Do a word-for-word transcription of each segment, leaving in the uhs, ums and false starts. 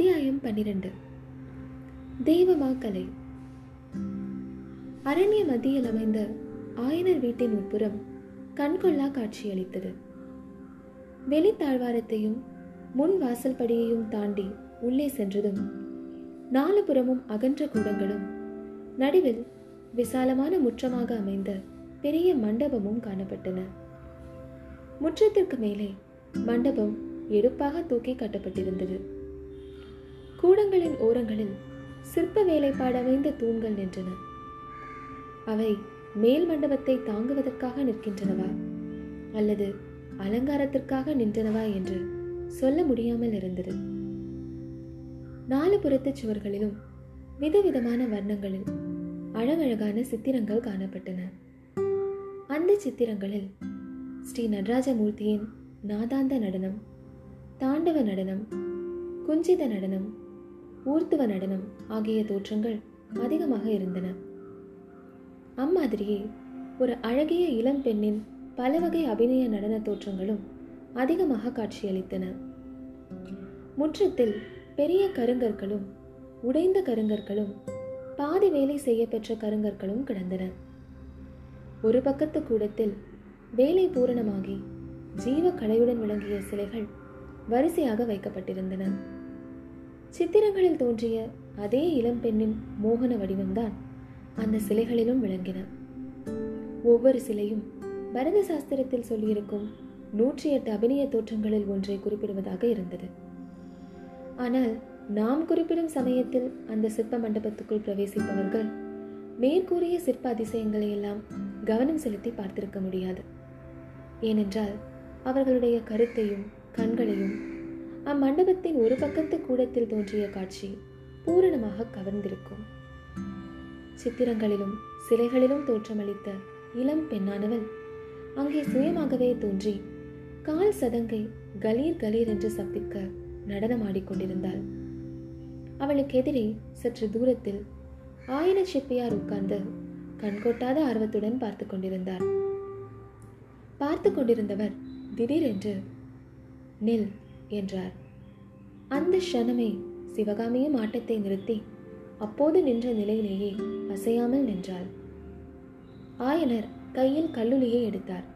அத்தியாயம் பன்னிரண்டு. தெய்வமாக்கலை. அரண்ய மத்தியில் அமைந்த ஆயனர் வீட்டின் உட்புறம் கண்கொள்ளா காட்சியளித்தது. வெளித்தாழ்வாரத்தையும் முன் வாசல்படியையும் தாண்டி உள்ளே சென்றதும் நாலு புறமும் அகன்ற கூடங்களும் நடுவில் விசாலமான முற்றமாக அமைந்த பெரிய மண்டபமும் காணப்பட்டன. முற்றத்திற்கு மேலே மண்டபம் எடுப்பாக தூக்கி கட்டப்பட்டிருந்தது. கூடங்களின் ஓரங்களில் சிற்ப வேலைப்பாடு அமைந்த தூண்கள் நின்றன. அவை மேல் மண்டபத்தை தாங்குவதற்காக நிற்கின்றனவா அல்லது அலங்காரத்திற்காக நின்றனவா என்று சொல்ல முடியாமல் இருந்தது. நாலு புறத்து சுவர்களிலும் விதவிதமான வர்ணங்களில் அழகழகான சித்திரங்கள் காணப்பட்டன. அந்த சித்திரங்களில் ஸ்ரீ நடராஜமூர்த்தியின் நாதாந்த நடனம், தாண்டவ நடனம், குஞ்சித நடனம், ஊர்த்துவ நடனம் ஆகிய தோற்றங்கள் அதிகமாக இருந்தன. அம்மாதிரியே ஒரு அழகிய இளம் பெண்ணின் பல வகை அபிநய நடன தோற்றங்களும் அதிகமாக காட்சியளித்தன. முற்றத்தில் பெரிய கருங்கற்களும் உடைந்த கருங்கற்களும் பாதி வேலை செய்ய பெற்ற கருங்கற்களும் கிடந்தன. ஒரு பக்கத்து கூடத்தில் வேலை பூரணமாகி ஜீவ கலையுடன் விளங்கிய சிலைகள் வரிசையாக வைக்கப்பட்டிருந்தன. சித்திரங்களில் தோன்றிய அதே இளம் பெண்ணின் மோகன வடிவம்தான் அந்த சிலைகளிலும் விளங்கின. ஒவ்வொரு சிலையும் பரத சாஸ்திரத்தில் சொல்லியிருக்கும் நூற்றி எட்டு அபிநய தோற்றங்களில் ஒன்றை குறிப்பிடுவதாக இருந்தது. ஆனால் நாம் குறிப்பிடும் சமயத்தில் அந்த சிற்ப மண்டபத்துக்குள் பிரவேசிப்பவர்கள் மேற்கூறிய சிற்ப அதிசயங்களை எல்லாம் கவனம் செலுத்தி பார்த்திருக்க முடியாது. ஏனென்றால் அவர்களுடைய கருத்தையும் கண்களையும் அம்மண்டபத்தின் ஒரு பக்கத்து கூடத்தில் தோன்றிய காட்சி பூரணமாக கவர்ந்திருக்கும். சித்திரங்களிலும் சிலைகளிலும் தோற்றமளித்த இளம் பெண்ணானவள் அங்கே சுயமாகவே தோன்றி கால் சதங்கை கலீர் கலீர் என்று சப்பிக்க நடனமாடிக்கொண்டிருந்தாள். அவளுக்கு எதிரே சற்று தூரத்தில் ஆயன சிற்பியார் உட்கார்ந்து கண்கொட்டாத ஆர்வத்துடன் பார்த்து கொண்டிருந்தார். பார்த்து கொண்டிருந்தவர் திடீரென்று நில் என்றார். அந்த க்ஷணமே சிவகாமியும் ஆட்டத்தை நிறுத்தி அப்போது நின்ற நிலையிலேயே அசையாமல் நின்றாள். ஆயனர் கையில் கல்லுளியை எடுத்தார்.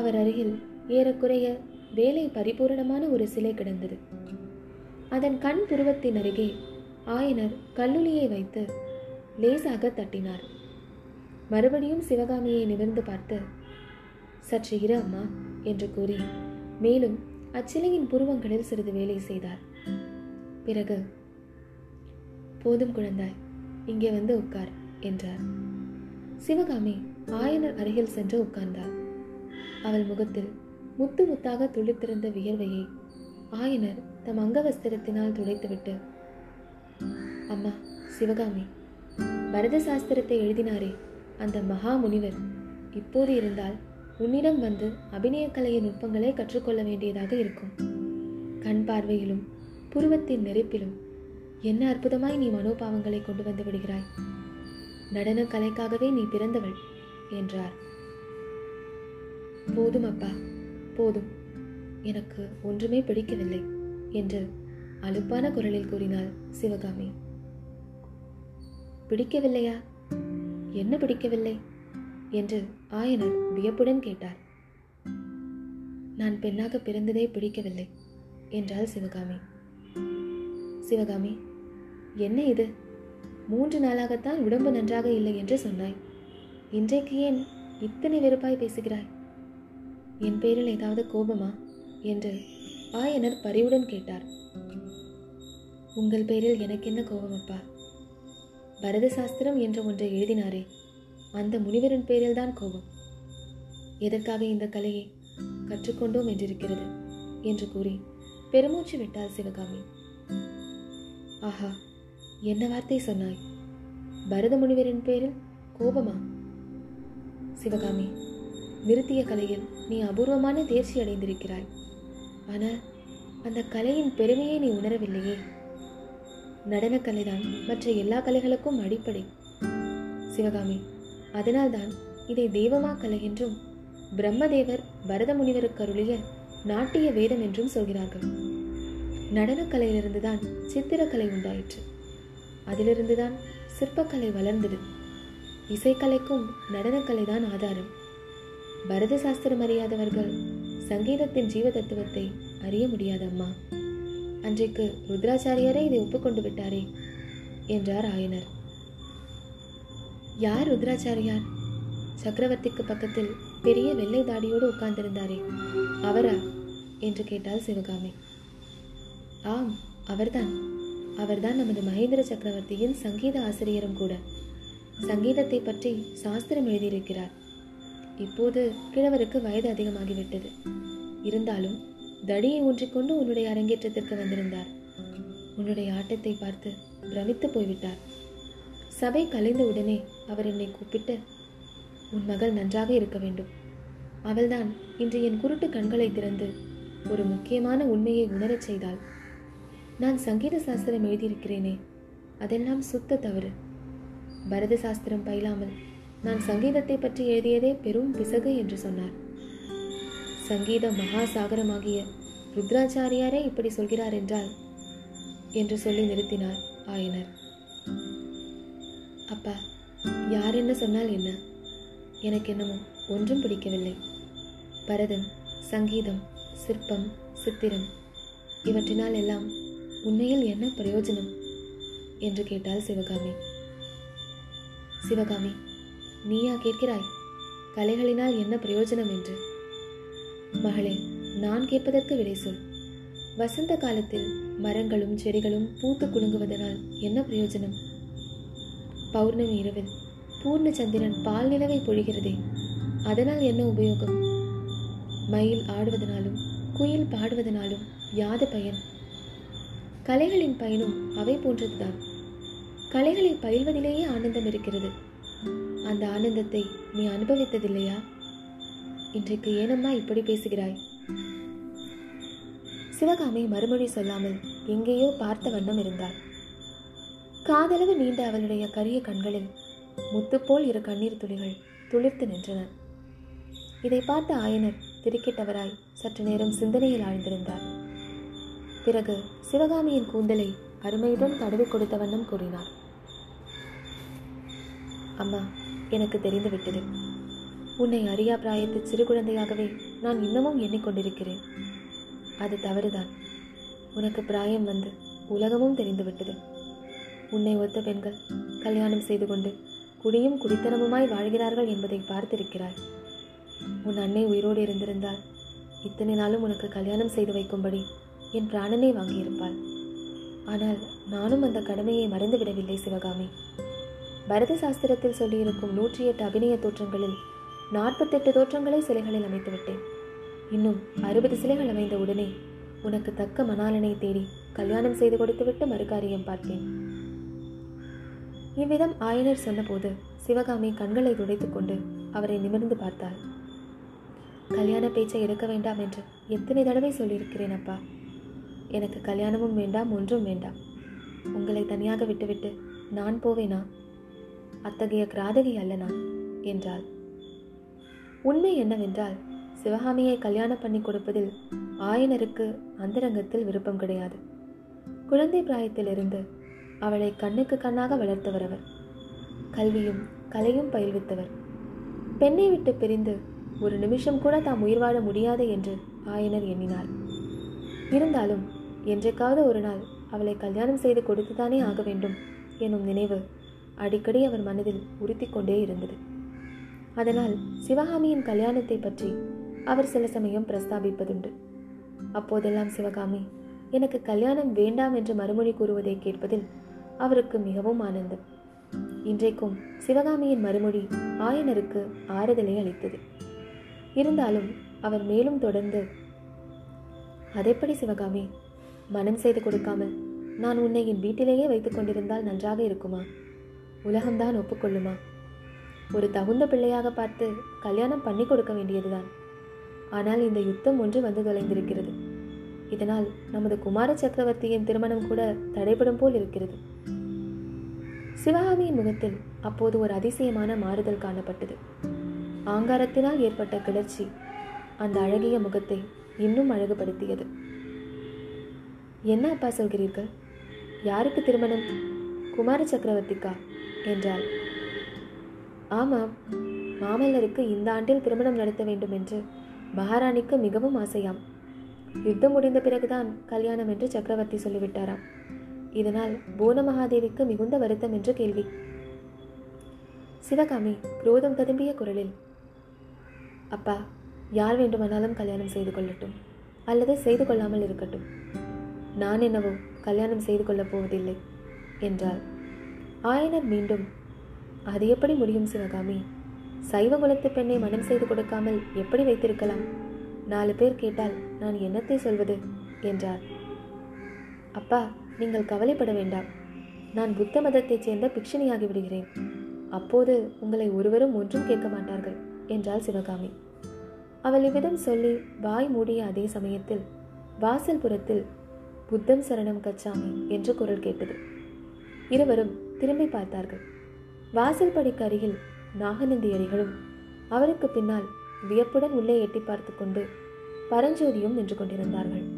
அவர் அருகில் ஏறக்குறைய வேலை பரிபூரணமான ஒரு சிலை கிடந்தது. அதன் கண் புருவத்தின் அருகே ஆயனர் கல்லுளியை வைத்து லேசாக தட்டினார். மறுபடியும் சிவகாமியை நிமிர்ந்து பார்த்து சற்று இரு அம்மா என்று கூறி மேலும் அச்சிலையின் புருவங்களில் சிறிது வேலை செய்தார். பிறகு போதும் குழந்தாய், இங்கே வந்து உட்கார் என்றார். சிவகாமி ஆயனர் அருகில் சென்று உட்கார்ந்தாள். அவள் முகத்தில் முத்து முத்தாக துளித்திருந்த வியர்வையை ஆயனர் தம் அங்கவஸ்திரத்தினால் துடைத்துவிட்டு, அம்மா சிவகாமி, பரத சாஸ்திரத்தை எழுதினாரே அந்த மகா முனிவர் இப்போது இருந்தால் உன்னிடம் வந்து அபிநயக்கலையின் நுட்பங்களை கற்றுக்கொள்ள வேண்டியதாக இருக்கும். கண் பார்வையிலும் புருவத்தின் நெருப்பிலும் என்ன அற்புதமாய் நீ மனோபாவங்களை கொண்டு வந்து விடுகிறாய். நடன கலைக்காகவே நீ பிறந்தவள் என்றார். போதும் அப்பா, போதும், எனக்கு ஒன்றுமே பிடிக்கவில்லை என்று அலுப்பான குரலில் கூறினாள் சிவகாமி. பிடிக்கவில்லையா? என்ன பிடிக்கவில்லை என்று ஆயனர் வியப்புடன் கேட்டார். நான் பெண்ணாக பிறந்ததே பிடிக்கவில்லை என்றாள் சிவகாமி. சிவகாமி, என்ன இது? மூன்று நாளாகத்தான் உடம்பு நன்றாக இல்லை என்று சொன்னாய். இன்றைக்கு ஏன் இத்தனை வெறுப்பாய் பேசுகிறாய்? என் பேரில் ஏதாவது கோபமா என்று ஆயனர் பரிவுடன் கேட்டார். உங்கள் பேரில் எனக்கு என்ன கோபம் அப்பா? பரத சாஸ்திரம் என்ற ஒன்றை எழுதினாரே அந்த முனிவரின் பேரில் தான் கோபம். எதற்காக இந்த கலையை கற்றுக்கொண்டோம் என்றிருக்கிறது என்று கூறி பெருமூச்சு விட்டாள் சிவகாமி. ஆஹா, என்ன வார்த்தை சொன்னாய்! பரத முனிவரின் பேரில் கோபமா? சிவகாமி, நிறுத்திய கலையில் நீ அபூர்வமான தேர்ச்சி அடைந்திருக்கிறாய். ஆனால் அந்த கலையின் பெருமையை நீ உணரவில்லையே. நடனக்கலைதான் மற்ற எல்லா கலைகளுக்கும் அடிப்படை சிவகாமி. அதனால்தான் இதை தெய்வமாக்கலை என்றும் பிரம்மதேவர் பரத முனிவருக்கு அருளிய நாட்டிய வேதம் என்றும் சொல்கிறார்கள். நடனக்கலையிலிருந்து தான் சித்திரக்கலை உண்டாயிற்று. அதிலிருந்து தான் சிற்பக்கலை வளர்ந்தது. இசைக்கலைக்கும் நடனக்கலை தான் ஆதாரம். பரத சாஸ்திரம் அறியாதவர்கள் சங்கீதத்தின் ஜீவ தத்துவத்தை அறிய முடியாதம்மா. அன்றைக்கு ருத்ராச்சாரியரே இதை ஒப்புக்கொண்டு விட்டாரே என்றார் ஆயனர். யார் ருத்ராச்சாரியார்? சக்கரவர்த்திக்கு பக்கத்தில் பெரிய வெள்ளை தாடியோடு உட்கார்ந்திருந்தாரே, அவரா என்று கேட்டாள் சிவகாமி. ஆம், அவர்தான். அவர்தான் நமது மகேந்திர சக்கரவர்த்தியின் சங்கீத ஆசிரியரும் கூட. சங்கீதத்தை பற்றி சாஸ்திரம் எழுதியிருக்கிறார். இப்போது கிழவருக்கு வயது அதிகமாகிவிட்டது. இருந்தாலும் தடியை ஊன்றிக்கொண்டு உன்னுடைய அரங்கேற்றத்திற்கு வந்திருந்தார். உன்னுடைய ஆட்டத்தை பார்த்து பிரமித்து போய்விட்டார். சபை கலைந்த உடனே அவர் என்னை கூப்பிட்டு, உன் மகள் நன்றாக இருக்க வேண்டும். அவள்தான் இன்று என் குருட்டு கண்களை திறந்து ஒரு முக்கியமான உண்மையை உணரச் செய்தாள். நான் சங்கீத சாஸ்திரம் எழுதியிருக்கிறேனே, அதெல்லாம் சுத்த தவறு. பரத சாஸ்திரம் பயிலாமல் நான் சங்கீதத்தை பற்றி எழுதியதே பெரும் பிசகு என்று சொன்னார். சங்கீத மகாசாகரமாகிய ருத்ராச்சாரியாரே இப்படி சொல்கிறார் என்றால் என்று சொல்லி நிறுத்தினார் ஆயனர். அப்பா, யார் என்ன சொன்னால் என்ன? எனக்கு என்னமோ ஒன்றும் பிடிக்கவில்லை. பரதம், சங்கீதம், சிற்பம், சித்திரம் இவற்றினால் எல்லாம் உண்மையில் என்ன பிரயோஜனம் என்று கேட்டாள் சிவகாமி. சிவகாமி, நீயா கேட்கிறாய் கலைகளினால் என்ன பிரயோஜனம் என்று? மகளே, நான் கேட்பதற்கு விடை சொல். வசந்த காலத்தில் மரங்களும் செடிகளும் பூத்து குலுங்குவதனால் என்ன பிரயோஜனம்? பௌர்ணமி இரவில் பூர்ண சந்திரன் பால் நிலவை பொழிகிறதே, அதனால் என்ன உபயோகம்? மயில் ஆடுவதனாலும் குயில் பாடுவதனாலும் யாது பயன்? கலைகளின் பயனும் அவை போன்றதுதான். கலைகளை பயில்வதிலேயே ஆனந்தம் இருக்கிறது. அந்த ஆனந்தத்தை நீ அனுபவித்ததில்லையா? இன்றைக்கு ஏனம்மா இப்படி பேசுகிறாய்? சிவகாமி மறுமொழி சொல்லாமல் எங்கேயோ பார்த்த வண்ணம் இருந்தாள். காதளவு நீண்ட அவளுடைய கரிய கண்களில் முத்துப்போல் இரு கண்ணீர் துளிகள் துளிர்த்து நின்றன. இதை பார்த்த ஆயனர் திடுக்கிட்டவராய் சற்று நேரம் சிந்தனையில் ஆழ்ந்திருந்தார். பிறகு சிவகாமியின் கூந்தலை அருமையுடன் தடவி கொடுத்த வண்ணம் கூறினார். அம்மா, எனக்கு தெரிந்துவிட்டது. உன்னை அறியா பிராயத்து சிறு குழந்தையாகவே நான் இன்னமும் எண்ணிக்கொண்டிருக்கிறேன். அது தவறுதான். உனக்கு பிராயம் வந்து உலகமும் தெரிந்துவிட்டது. உன்னை ஒத்த பெண்கள் கல்யாணம் செய்து கொண்டு குடியும் குடித்தனமுமாய் வாழ்கிறார்கள் என்பதை பார்த்திருக்கிறாய். உன் அன்னை உயிரோடு இருந்திருந்தால் இத்தனை நாளும் உனக்கு கல்யாணம் செய்து வைக்கும்படி என் பிராணனை வாங்கியிருப்பாள். ஆனால் நானும் அந்த கடமையை மறந்துவிடவில்லை சிவகாமி. பரத சாஸ்திரத்தில் சொல்லியிருக்கும் நூற்றி எட்டு அபிநய தோற்றங்களில் நாற்பத்தெட்டு தோற்றங்களை சிலைகளில் அமைத்துவிட்டேன். இன்னும் அறுபது சிலைகள் அமைந்த உடனே உனக்கு தக்க மணாலனை தேடி கல்யாணம் செய்து கொடுத்துவிட்டு மறுகாரியம் பார்த்தேன். இவ்விதம் ஆயனர் சொன்னபோது சிவகாமி கண்களை துடைத்து கொண்டு அவரை நிமிர்ந்து பார்த்தாள். கல்யாண பேச்சை எடுக்க வேண்டாம் என்று எத்தனை தடவை சொல்லியிருக்கிறேன் அப்பா. எனக்கு கல்யாணமும் வேண்டாம், ஒன்றும் வேண்டாம். உங்களை தனியாக விட்டுவிட்டு நான் போவேனா? அத்தகைய கிராதகி அல்ல நான் என்றாள். உண்மை என்னவென்றால் சிவகாமியை கல்யாணம் பண்ணி கொடுப்பதில் ஆயனருக்கு அந்தரங்கத்தில் விருப்பம் கிடையாது. குழந்தை பிராயத்திலிருந்து அவளை கண்ணுக்கு கண்ணாக வளர்த்தவர் அவர். கல்வியும் கலையும் பயில்வித்தவர். பெண்ணை விட்டு பிரிந்து ஒரு நிமிஷம் கூட தாம் உயிர் வாழ முடியாது என்று ஆயனர் எண்ணினார். இருந்தாலும் என்றைக்காவது ஒரு நாள் அவளை கல்யாணம் செய்து கொடுத்துதானே ஆக வேண்டும் எனும் நினைவு அடிக்கடி அவர் மனதில் உறுத்தி கொண்டே இருந்தது. அதனால் சிவகாமியின் கல்யாணத்தை பற்றி அவர் சில சமயம் பிரஸ்தாபிப்பதுண்டு. அப்போதெல்லாம் சிவகாமி எனக்கு கல்யாணம் வேண்டாம் என்று மறுமொழி கூறுவதை கேட்பதில் அவருக்கு மிகவும் ஆனந்தம். இன்றைக்கும் சிவகாமியின் மறுமொழி ஆயனருக்கு ஆறுதலை அளித்தது. இருந்தாலும் அவர் மேலும் தொடர்ந்து, அதேபடி சிவகாமி, மனம் செய்து கொடுக்காமல் நான் உன்னை என் வீட்டிலேயே வைத்துக் கொண்டிருந்தால் நன்றாக இருக்குமா? உலகம்தான் ஒப்புக்கொள்ளுமா? ஒரு தகுந்த பிள்ளையாக பார்த்து கல்யாணம் பண்ணி கொடுக்க வேண்டியதுதான். ஆனால் இந்த யுத்தம் ஒன்று வந்து தொலைந்திருக்கிறது. இதனால் நமது குமார சக்கரவர்த்தியின் திருமணம் கூட தடைபடும் போல் இருக்கிறது. சிவகாமியின் முகத்தில் அப்போது ஒரு அதிசயமான மாறுதல் காணப்பட்டது. ஆங்காரத்தினால் ஏற்பட்ட கிளர்ச்சி அந்த அழகிய முகத்தை இன்னும் அழகுபடுத்தியது. என்ன அப்பா சொல்கிறீர்கள்? யாருக்கு திருமணம்? குமார சக்கரவர்த்திக்கா என்றாள். ஆமாம், மாமல்லருக்கு இந்த ஆண்டில் திருமணம் நடத்த வேண்டும் என்று மகாராணிக்கு மிகவும் ஆசையாம். யுத்தம் முடிந்த பிறகுதான் கல்யாணம் என்று சக்கரவர்த்தி சொல்லிவிட்டாராம். இதனால் பூன மகாதேவிக்கு மிகுந்த வருத்தம் என்று கேள்வி. சிவகாமி குரோதம் ததும்பிய குரலில், அப்பா, யார் வேண்டுமானாலும் கல்யாணம் செய்து கொள்ளட்டும், அல்லது செய்து கொள்ளாமல் இருக்கட்டும். நான் என்னவோ கல்யாணம் செய்து கொள்ளப் போவதில்லை என்றாள். ஆயனர் மீண்டும், அது எப்படி முடியும் சிவகாமி? சைவ குலத்து பெண்ணை மனம் செய்து கொடுக்காமல் எப்படி வைத்திருக்கலாம்? நாலு பேர் கேட்டால் நான் என்னத்தை சொல்வது என்றார். அப்பா, நீங்கள் கவலைப்பட வேண்டாம். நான் புத்த மதத்தைச் சேர்ந்த பிக்ஷணியாகி விடுகிறேன். அப்போது உங்களை ஒருவரும் ஒன்றும் கேட்க மாட்டார்கள் என்றாள் சிவகாமி. அவள் இவ்விதம் சொல்லி வாய் மூடிய அதே சமயத்தில் வாசல் புறத்தில் புத்தம் சரணம் கச்சாமி என்று குரல் கேட்டது. இருவரும் திரும்பி பார்த்தார்கள். வாசல் படிக்கு அருகில் நாகநந்தியடிகளும் அவருக்கு பின்னால் வியப்புடன் உள்ளே எட்டி பார்த்து கொண்டு பரஞ்சோதியும் நின்று கொண்டிருந்தார்கள்.